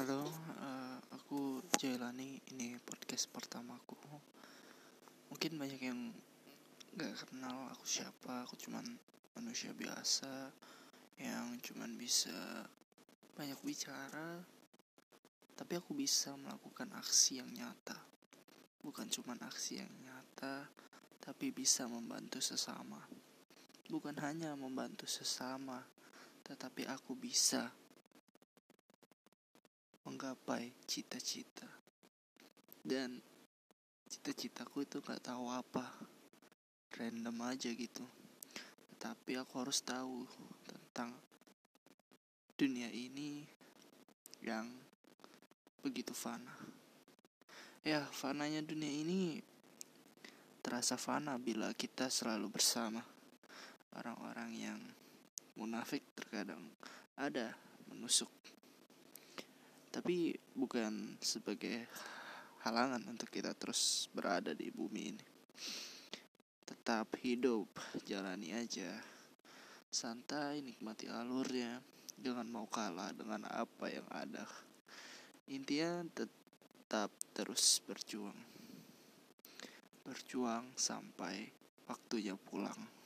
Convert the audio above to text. Halo, aku Jailani. Ini podcast pertamaku. Mungkin banyak yang gak kenal aku siapa. Aku cuman manusia biasa yang cuman bisa banyak bicara, tapi aku bisa melakukan aksi yang nyata. Bukan cuman aksi yang nyata, tapi bisa membantu sesama. Bukan hanya membantu sesama, tetapi aku bisa menggapai cita-cita. Dan cita-citaku itu gak tahu apa, random aja gitu. Tapi aku harus tahu tentang dunia ini yang begitu fana. Ya, fananya dunia ini terasa fana bila kita selalu bersama orang-orang yang munafik, terkadang ada menusuk, tapi bukan sebagai halangan untuk kita terus berada di bumi ini. Tetap hidup, jalani aja, santai, nikmati alurnya, jangan mau kalah dengan apa yang ada. Intinya tetap terus berjuang sampai waktunya pulang.